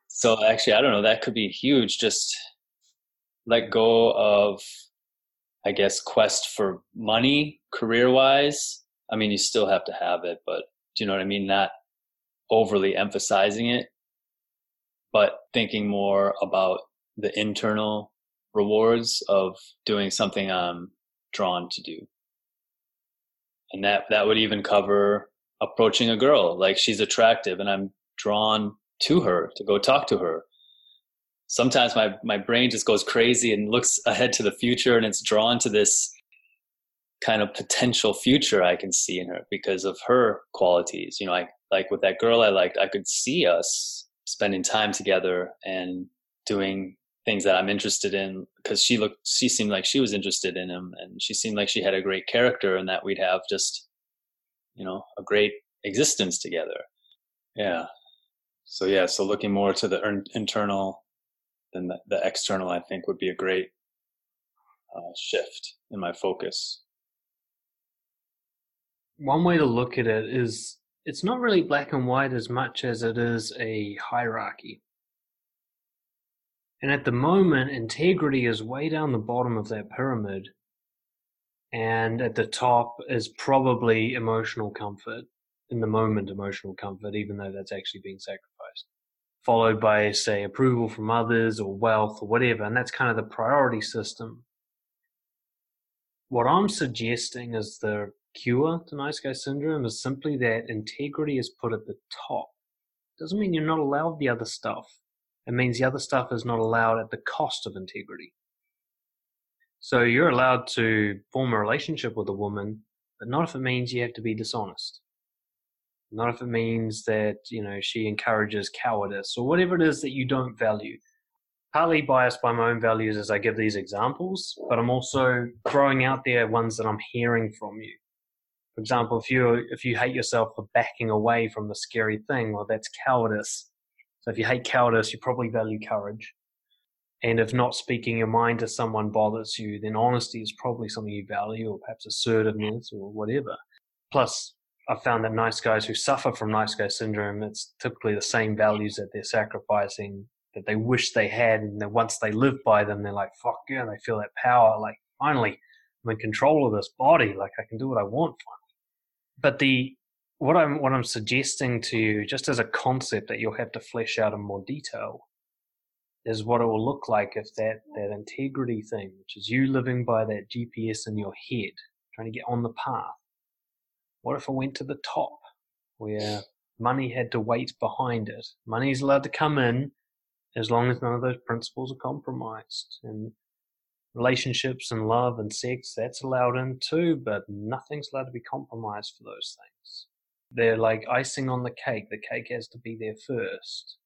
So actually, I don't know, that could be huge. Just let go of, I guess, quest for money career-wise. I mean, you still have to have it, but do you know what I mean? Not overly emphasizing it, but thinking more about the internal rewards of doing something I'm drawn to do. And that would even cover approaching a girl. Like, she's attractive and I'm drawn to her to go talk to her. Sometimes my brain just goes crazy and looks ahead to the future, and it's drawn to this kind of potential future I can see in her because of her qualities. You know, I like with that girl I liked, I could see us spending time together and doing things that I'm interested in, because she seemed like she was interested in him, and she seemed like she had a great character, and that we'd have just, you know, a great existence together. Yeah. So yeah, so looking more to the internal than the external, I think, would be a great shift in my focus. One way to look at it is it's not really black and white as much as it is a hierarchy. And at the moment, integrity is way down the bottom of that pyramid. And at the top is probably emotional comfort, in the moment emotional comfort, even though that's actually being sacrificed. Followed by, say, approval from others or wealth or whatever. And that's kind of the priority system. What I'm suggesting is the cure to nice guy syndrome is simply that integrity is put at the top. Doesn't mean you're not allowed the other stuff. It means the other stuff is not allowed at the cost of integrity. So you're allowed to form a relationship with a woman, but not if it means you have to be dishonest. Not if it means that, you know, she encourages cowardice or whatever it is that you don't value. Partly biased by my own values as I give these examples, but I'm also throwing out there ones that I'm hearing from you. For example, if you hate yourself for backing away from the scary thing, well, that's cowardice. So if you hate cowardice, you probably value courage. And if not speaking your mind to someone bothers you, then honesty is probably something you value, or perhaps assertiveness or whatever. Plus, I've found that nice guys who suffer from nice guy syndrome, it's typically the same values that they're sacrificing that they wish they had. And then once they live by them, they're like, fuck yeah, they feel that power. Like, finally, I'm in control of this body. Like, I can do what I want finally. But what I'm suggesting to you, just as a concept that you'll have to flesh out in more detail, is what it will look like if that integrity thing, which is you living by that GPS in your head, trying to get on the path. What if it went to the top, where money had to wait behind it? Money's allowed to come in as long as none of those principles are compromised. And relationships and love and sex, that's allowed in too, but nothing's allowed to be compromised for those things. They're like icing on the cake. The cake has to be there first.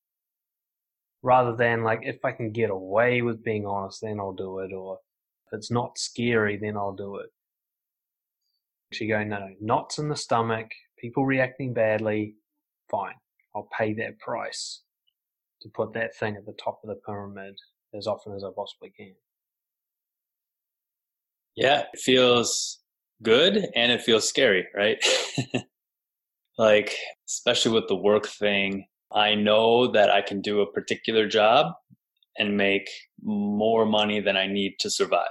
Rather than like, if I can get away with being honest, then I'll do it. Or if it's not scary, then I'll do it. Actually going, no, knots in the stomach, people reacting badly, fine. I'll pay that price to put that thing at the top of the pyramid as often as I possibly can. Yeah, it feels good and it feels scary, right? Like, especially with the work thing, I know that I can do a particular job and make more money than I need to survive,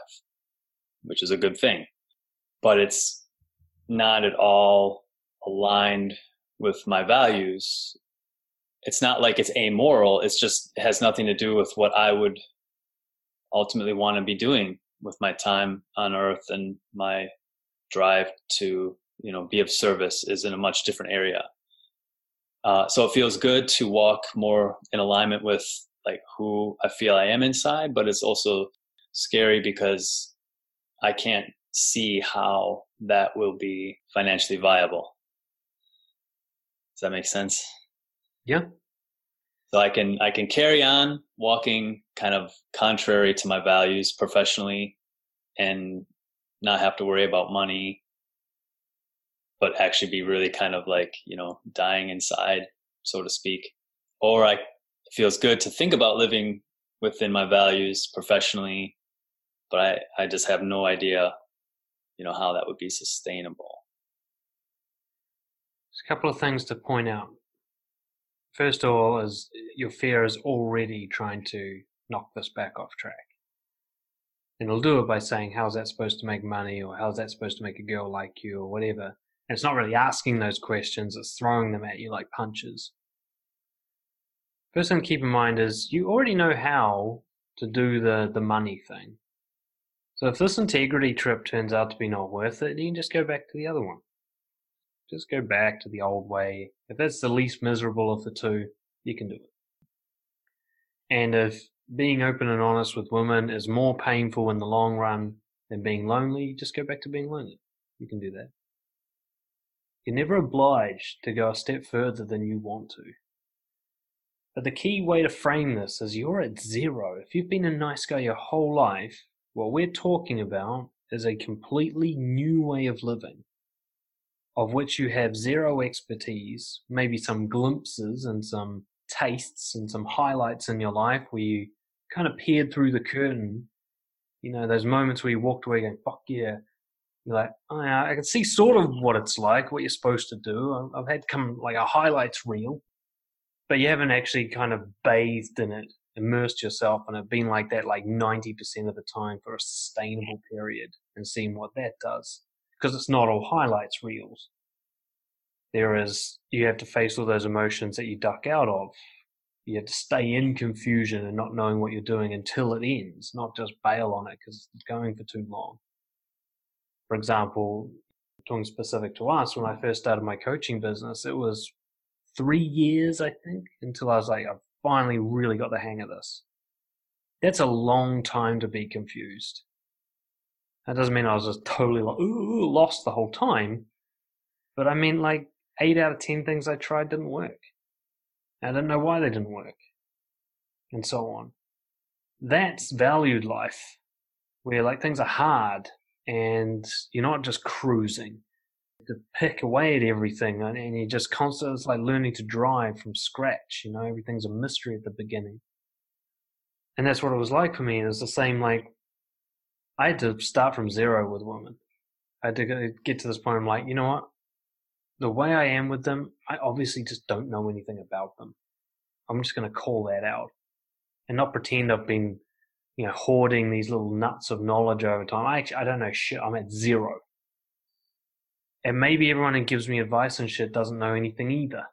which is a good thing. But it's not at all aligned with my values. It's not like it's amoral. It's just it has nothing to do with what I would ultimately want to be doing with my time on earth, and my drive to, you know, be of service is in a much different area. So it feels good to walk more in alignment with like who I feel I am inside, but it's also scary because I can't see how that will be financially viable. Does that make sense? Yeah. So I can carry on walking kind of contrary to my values professionally and not have to worry about money, but actually be really kind of like, you know, dying inside, so to speak. Or it feels good to think about living within my values professionally, but I just have no idea, you know, how that would be sustainable. There's a couple of things to point out. First of all, is your fear is already trying to knock this back off track. And it'll do it by saying, how's that supposed to make money? Or how's that supposed to make a girl like you? Or whatever. And it's not really asking those questions. It's throwing them at you like punches. First thing to keep in mind is you already know how to do the money thing. So if this integrity trip turns out to be not worth it, you can just go back to the other one. Just go back to the old way. If that's the least miserable of the two, you can do it. And if being open and honest with women is more painful in the long run than being lonely, just go back to being lonely. You can do that. You're never obliged to go a step further than you want to. But the key way to frame this is you're at zero. If you've been a nice guy your whole life, what we're talking about is a completely new way of living, of which you have zero expertise, maybe some glimpses and some tastes and some highlights in your life where you kind of peered through the curtain. You know, those moments where you walked away going, fuck yeah. You're like, oh, yeah, I can see sort of what it's like, what you're supposed to do. I've had come like a highlights reel, but you haven't actually kind of bathed in it, immersed yourself in it, been like that like 90% of the time for a sustainable period and seen what that does. Because it's not all highlights reels. You have to face all those emotions that you duck out of. You have to stay in confusion and not knowing what you're doing until it ends, not just bail on it because it's going for too long. For example, talking specific to us, when I first started my coaching business, it was 3 years, I think, until I was like, I've finally really got the hang of this. That's a long time to be confused. That doesn't mean I was just totally like, ooh, lost the whole time. But I mean, like 8 out of 10 things I tried didn't work. I didn't know why they didn't work. And so on. That's valued life, where like things are hard and you're not just cruising. You pick away at everything and you're just constantly, it's like learning to drive from scratch. You know, everything's a mystery at the beginning. And that's what it was like for me. It was the same, like, I had to start from zero with women. I had to get to this point, I'm like, you know what? The way I am with them, I obviously just don't know anything about them. I'm just going to call that out and not pretend I've been, you know, hoarding these little nuts of knowledge over time. I don't know shit. I'm at zero. And maybe everyone who gives me advice and shit doesn't know anything either.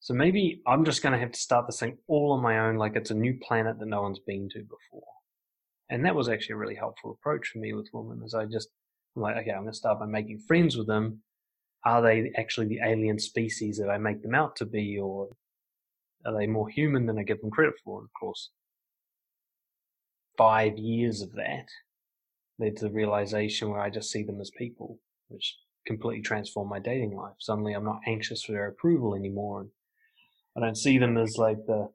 So maybe I'm just going to have to start this thing all on my own, like it's a new planet that no one's been to before. And that was actually a really helpful approach for me with women, is I'm like, okay, I'm going to start by making friends with them. Are they actually the alien species that I make them out to be, or are they more human than I give them credit for? And of course, 5 years of that led to the realization where I just see them as people, which completely transformed my dating life. Suddenly I'm not anxious for their approval anymore. And I don't see them as like the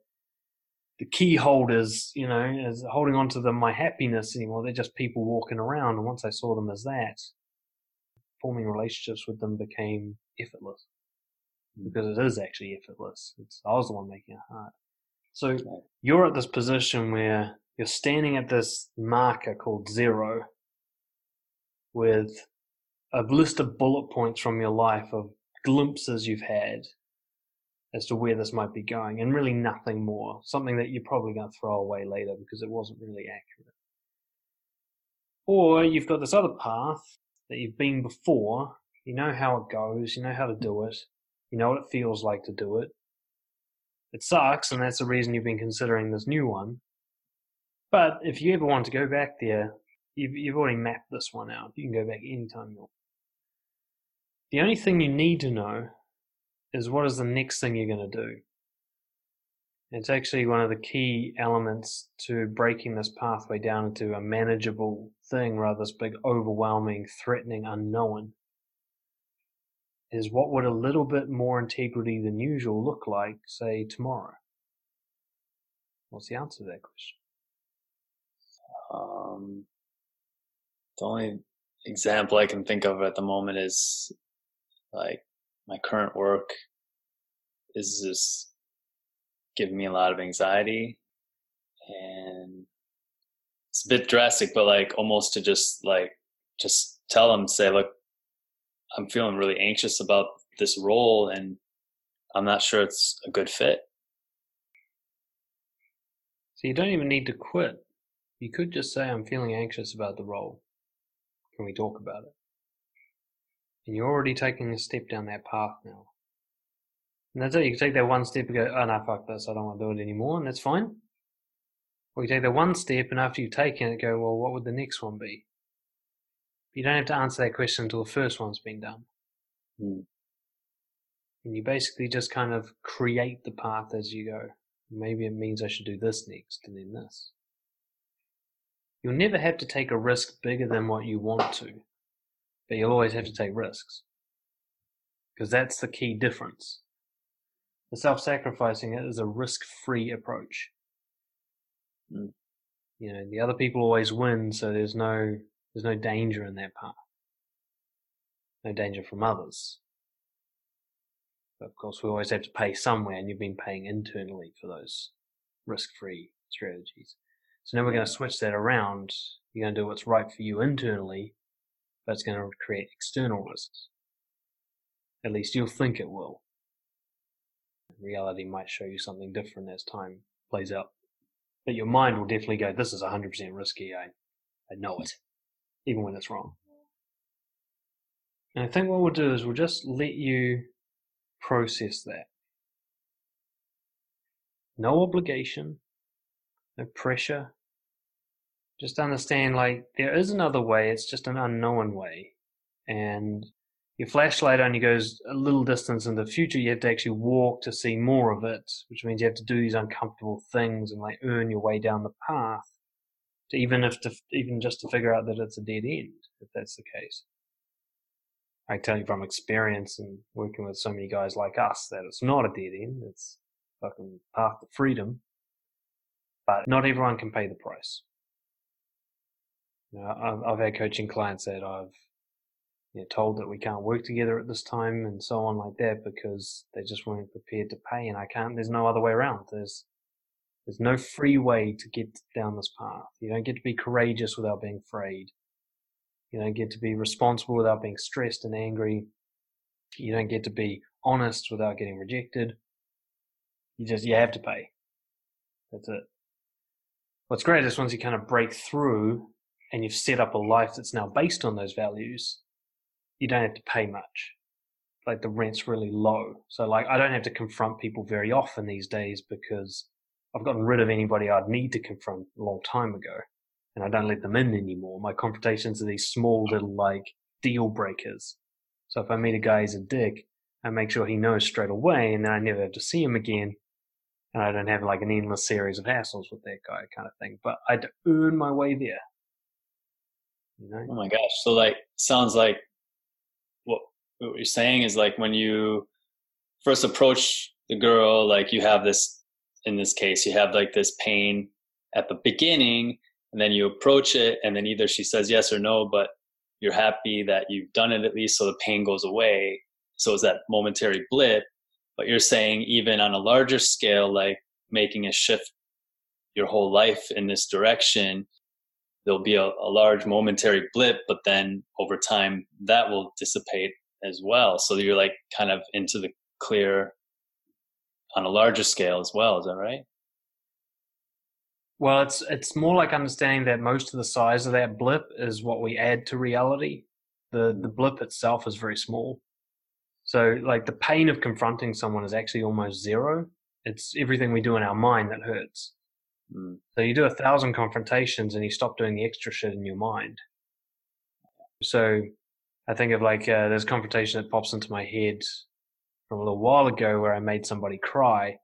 key holders, you know, as holding on to them, my happiness anymore. They're just people walking around. And once I saw them as that, forming relationships with them became effortless, because it is actually effortless. I was the one making it hard. So you're at this position where you're standing at this marker called zero with a list of bullet points from your life of glimpses you've had as to where this might be going, and really nothing more, something that you're probably going to throw away later because it wasn't really accurate. Or you've got this other path that you've been before, you know how it goes, you know how to do it, you know what it feels like to do it. It sucks, and that's the reason you've been considering this new one. But if you ever want to go back there, you've already mapped this one out. You can go back anytime you want. The only thing you need to know is what is the next thing you're going to do. It's actually one of the key elements to breaking this pathway down into a manageable thing rather than this big, overwhelming, threatening unknown. Is what would a little bit more integrity than usual look like, say, tomorrow? What's the answer to that question? The only example I can think of at the moment is like, my current work is just giving me a lot of anxiety, and it's a bit drastic, but like almost to just tell them, say, look, I'm feeling really anxious about this role and I'm not sure it's a good fit. So you don't even need to quit. You could just say, I'm feeling anxious about the role. Can we talk about it? And you're already taking a step down that path now. And that's it. You can take that one step and go, oh, no, fuck this. I don't want to do it anymore. And that's fine. Or you take that one step, and after you've taken it, go, well, what would the next one be? You don't have to answer that question until the first one's been done. Mm. And you basically just kind of create the path as you go. Maybe it means I should do this next and then this. You'll never have to take a risk bigger than what you want to. But you'll always have to take risks, because that's the key difference. The self-sacrificing is a risk-free approach. Mm. You know, the other people always win, so there's no danger in that path. No danger from others. But of course, we always have to pay somewhere, and you've been paying internally for those risk-free strategies. So now we're going to switch that around. You're going to do what's right for you internally, but it's going to create external risks. At least you'll think it will. Reality might show you something different as time plays out. But your mind will definitely go, this is 100% risky, I know it, even when it's wrong. And I think what we'll do is we'll just let you process that. No obligation, no pressure. Just understand, like, there is another way, it's just an unknown way. And your flashlight only goes a little distance in the future. You have to actually walk to see more of it, which means you have to do these uncomfortable things and like earn your way down the path, to even just to figure out that it's a dead end, if that's the case. I tell you from experience and working with so many guys like us that it's not a dead end. It's fucking path to freedom. But not everyone can pay the price. You know, I've had coaching clients that I've told that we can't work together at this time and so on like that, because they just weren't prepared to pay, and there's no other way around. There's no free way to get down this path. You don't get to be courageous without being afraid. You don't get to be responsible without being stressed and angry. You don't get to be honest without getting rejected. You have to pay. That's it. What's great is once you kind of break through and you've set up a life that's now based on those values, you don't have to pay much. Like, the rent's really low. So like, I don't have to confront people very often these days, because I've gotten rid of anybody I'd need to confront a long time ago, and I don't let them in anymore. My confrontations are these small little like deal breakers. So if I meet a guy who's a dick, I make sure he knows straight away, and then I never have to see him again. And I don't have like an endless series of hassles with that guy kind of thing. But I'd earn my way there. You know? Oh my gosh. So like, sounds like what you're saying is like, when you first approach the girl, like you have this, in this case, you have like this pain at the beginning, and then you approach it, and then either she says yes or no, but you're happy that you've done it at least, so the pain goes away. So it's that momentary blip. But you're saying even on a larger scale, like making a shift your whole life in this direction, there'll be a large momentary blip, but then over time that will dissipate as well. So you're like kind of into the clear on a larger scale as well. Is that right? Well, it's more like understanding that most of the size of that blip is what we add to reality. The blip itself is very small. So like, the pain of confronting someone is actually almost zero. It's everything we do in our mind that hurts. Mm. So you do 1,000 confrontations and you stop doing the extra shit in your mind. So I think of like, there's a confrontation that pops into my head from a little while ago where I made somebody cry,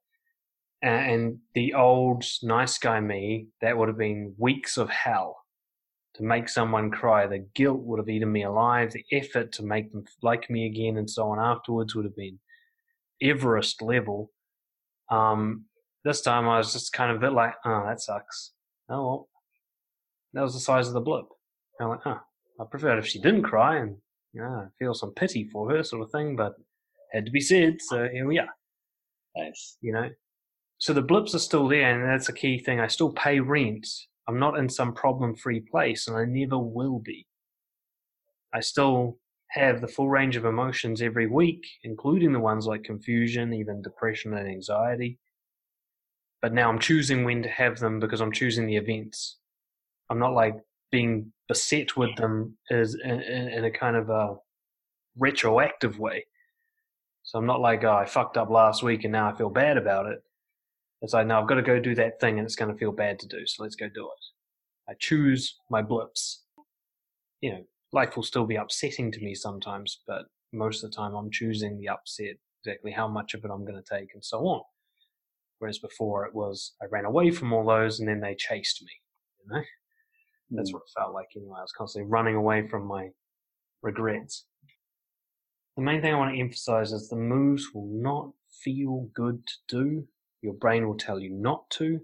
and the old nice guy me, that would have been weeks of hell to make someone cry. The guilt would have eaten me alive. The effort to make them like me again and so on afterwards would have been Everest level. This time I was just kind of a bit like, oh, that sucks. Oh, well, that was the size of the blip. And I'm like, oh, I preferred if she didn't cry, and I feel some pity for her sort of thing, but had to be said, so here we are. Nice. So the blips are still there, and that's a key thing. I still pay rent. I'm not in some problem-free place, and I never will be. I still have the full range of emotions every week, including the ones like confusion, even depression and anxiety. But now I'm choosing when to have them, because I'm choosing the events. I'm not like being beset with them is in a kind of a retroactive way. So I'm not like, oh, I fucked up last week and now I feel bad about it. It's like, no, I've got to go do that thing and it's going to feel bad to do, so let's go do it. I choose my blips. Life will still be upsetting to me sometimes, but most of the time I'm choosing the upset, exactly how much of it I'm going to take and so on. Whereas before it was, I ran away from all those and then they chased me. That's what it felt like anyway. I was constantly running away from my regrets. The main thing I want to emphasize is the moves will not feel good to do. Your brain will tell you not to.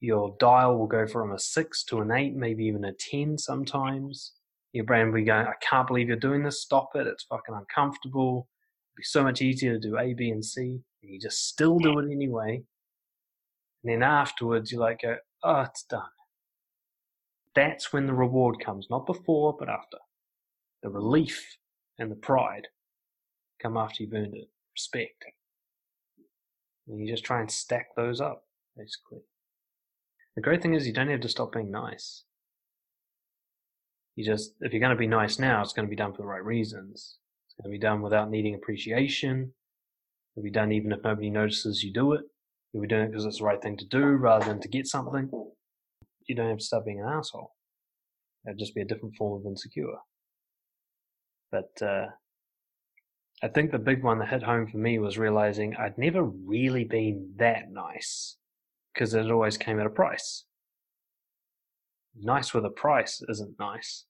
Your dial will go from a 6 to an 8, maybe even a 10 sometimes. Your brain will be going, I can't believe you're doing this. Stop it. It's fucking uncomfortable. It'd be so much easier to do A, B, and C. And you just still do it anyway. And then afterwards, you like go, oh, it's done. That's when the reward comes. Not before, but after. The relief and the pride come after you've earned it. Respect. And you just try and stack those up, basically. The great thing is you don't have to stop being nice. You just, if you're going to be nice now, it's going to be done for the right reasons. It's going to be done without needing appreciation. It'll be done even if nobody notices you do it. You'll be doing it because it's the right thing to do rather than to get something. You don't have to stop being an asshole. That'd just be a different form of insecure. But I think the big one that hit home for me was realizing I'd never really been that nice because it always came at a price. Nice with a price isn't nice.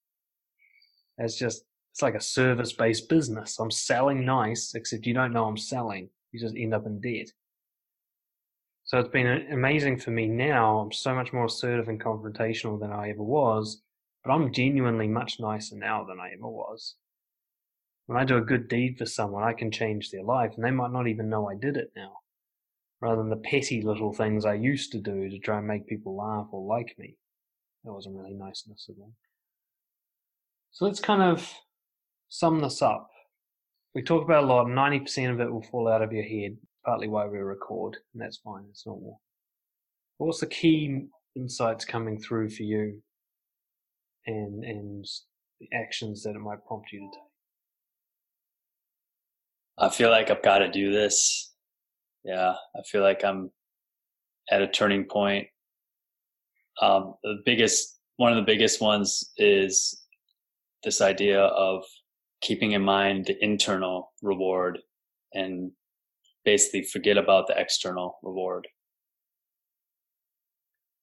It's like a service-based business. I'm selling nice, except you don't know I'm selling. You just end up in debt. So it's been amazing for me now. I'm so much more assertive and confrontational than I ever was, but I'm genuinely much nicer now than I ever was. When I do a good deed for someone, I can change their life, and they might not even know I did it now, rather than the petty little things I used to do to try and make people laugh or like me. That wasn't really niceness at all. So let's kind of sum this up. We talk about a lot. 90% of it will fall out of your head, partly why we record, and that's fine. It's normal. But what's the key insights coming through for you and the actions that it might prompt you to take? I feel like I've got to do this. Yeah, I feel like I'm at a turning point. One of the biggest ones is this idea of keeping in mind the internal reward and basically forget about the external reward.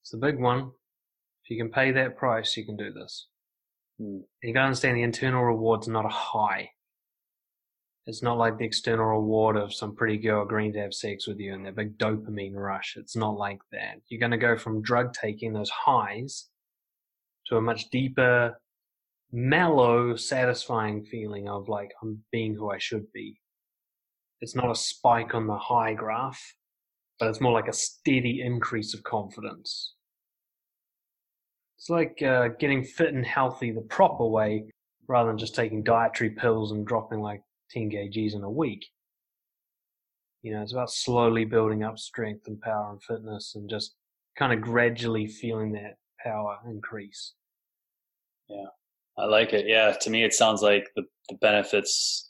It's a big one. If you can pay that price, you can do this. You got to understand the internal reward's not a high. It's not like the external reward of some pretty girl agreeing to have sex with you and that big dopamine rush. It's not like that. You're going to go from drug taking, those highs, to a much deeper, mellow, satisfying feeling of like, I'm being who I should be. It's not a spike on the high graph, but it's more like a steady increase of confidence. It's like getting fit and healthy the proper way rather than just taking dietary pills and dropping like 10 kgs in a week. You know, it's about slowly building up strength and power and fitness and just kind of gradually feeling that power increase. Yeah, I like it. Yeah, to me it sounds like the benefits,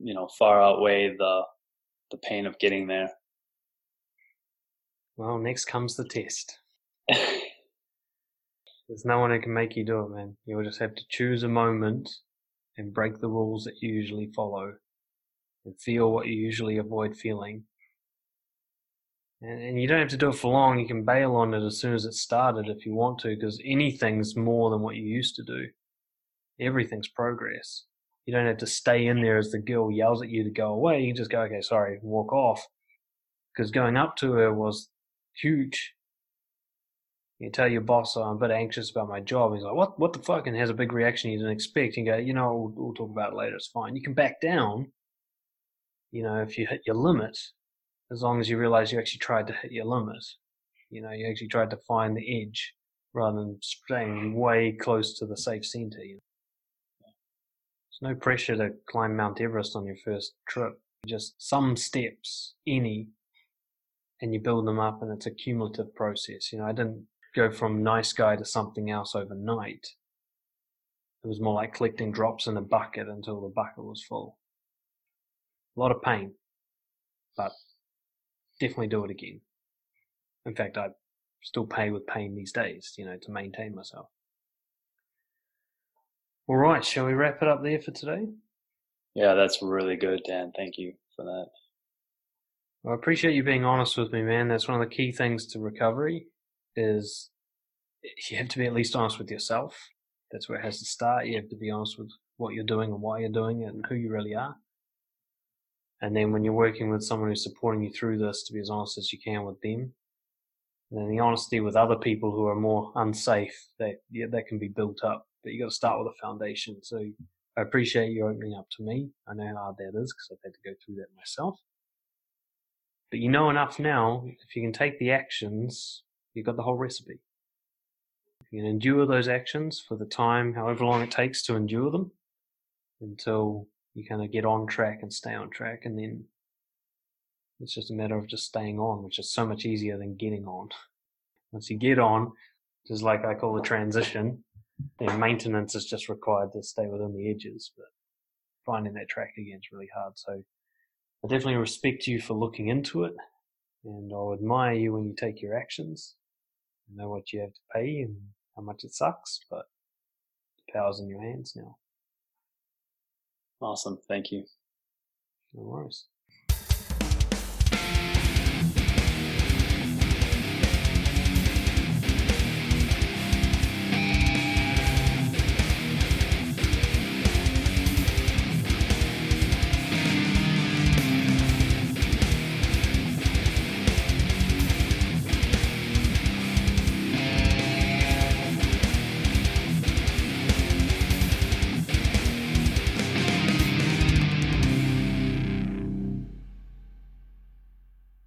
you know, far outweigh the pain of getting there. Well, next comes the test. There's no one who can make you do it, man. You'll just have to choose a moment and break the rules that you usually follow and feel what you usually avoid feeling. And you don't have to do it for long. You can bail on it as soon as it started if you want to, because anything's more than what you used to do. Everything's progress. You don't have to stay in there as the girl yells at you to go away. You can just go, okay, sorry, walk off. Because going up to her was huge. You tell your boss, oh, I'm a bit anxious about my job. He's like, what the fuck? And has a big reaction you didn't expect. And you go, you know, we'll talk about it later. It's fine. You can back down, you know, if you hit your limit, as long as you realize you actually tried to hit your limit. You know, you actually tried to find the edge rather than staying way close to the safe center. You know? There's no pressure to climb Mount Everest on your first trip. Just some steps, any, and you build them up, and it's a cumulative process. You know, I didn't go from nice guy to something else overnight. It was more like collecting drops in a bucket until the bucket was full. A lot of pain, but definitely do it again. In fact, I still pay with pain these days, you know, to maintain myself. All right, shall we wrap it up there for today? Yeah, that's really good, Dan. Thank you for that. Well, I appreciate you being honest with me, man. That's one of the key things to recovery. Is you have to be at least honest with yourself. That's where it has to start. You have to be honest with what you're doing and why you're doing it and who you really are. And then when you're working with someone who's supporting you through this, to be as honest as you can with them. And then the honesty with other people who are more unsafe, that can be built up. But you got to start with a foundation. So I appreciate you opening up to me. I know how hard that is because I've had to go through that myself. But you know enough now, if you can take the actions, you've got the whole recipe. You can endure those actions for the time, however long it takes to endure them, until you kind of get on track and stay on track. And then it's just a matter of just staying on, which is so much easier than getting on. Once you get on, just like I call the transition, then maintenance is just required to stay within the edges. But finding that track again is really hard. So I definitely respect you for looking into it, and I'll admire you when you take your actions. I know what you have to pay and how much it sucks, but the power's in your hands now. Awesome. Thank you. No worries.